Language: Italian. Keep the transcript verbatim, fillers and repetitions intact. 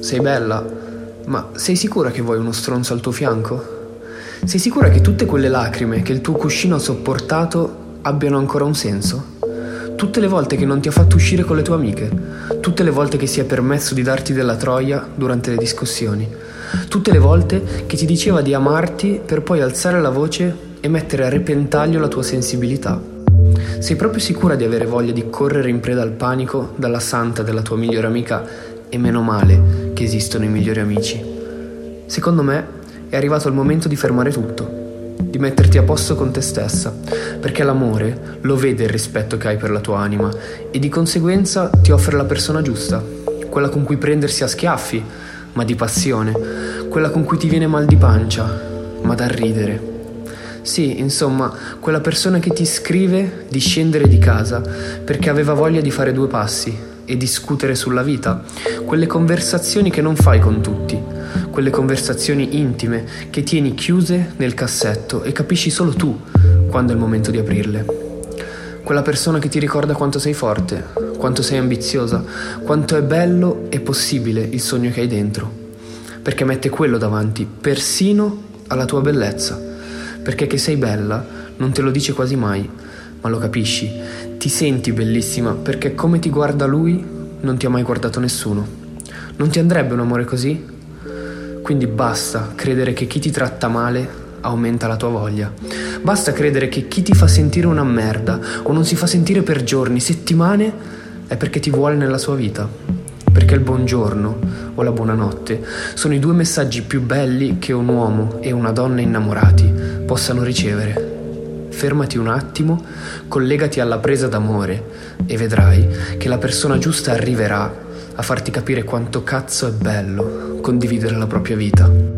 Sei bella, ma sei sicura che vuoi uno stronzo al tuo fianco? Sei sicura che tutte quelle lacrime che il tuo cuscino ha sopportato abbiano ancora un senso? Tutte le volte che non ti ha fatto uscire con le tue amiche, tutte le volte che si è permesso di darti della troia durante le discussioni, tutte le volte che ti diceva di amarti per poi alzare la voce e mettere a repentaglio la tua sensibilità. Sei proprio sicura di avere voglia di correre in preda al panico dalla santa della tua migliore amica? E meno male che esistono i migliori amici. Secondo me è arrivato il momento di fermare tutto, di metterti a posto con te stessa, perché l'amore lo vede il rispetto che hai per la tua anima e di conseguenza ti offre la persona giusta, quella con cui prendersi a schiaffi, ma di passione, quella con cui ti viene mal di pancia, ma da ridere. Sì, insomma, quella persona che ti scrive di scendere di casa perché aveva voglia di fare due passi e discutere sulla vita, quelle conversazioni che non fai con tutti, quelle conversazioni intime che tieni chiuse nel cassetto e capisci solo tu quando è il momento di aprirle. Quella persona che ti ricorda quanto sei forte, quanto sei ambiziosa, quanto è bello e possibile il sogno che hai dentro, perché mette quello davanti, persino alla tua bellezza, perché che sei bella non te lo dice quasi mai, ma lo capisci, ti senti bellissima perché come ti guarda lui non ti ha mai guardato nessuno. Non ti andrebbe un amore così? Quindi basta credere che chi ti tratta male aumenta la tua voglia. Basta credere che chi ti fa sentire una merda o non si fa sentire per giorni, settimane, è perché ti vuole nella sua vita. Perché il buongiorno o la buonanotte sono i due messaggi più belli che un uomo e una donna innamorati possano ricevere. Fermati un attimo, collegati alla presa d'amore e vedrai che la persona giusta arriverà a farti capire quanto cazzo è bello condividere la propria vita.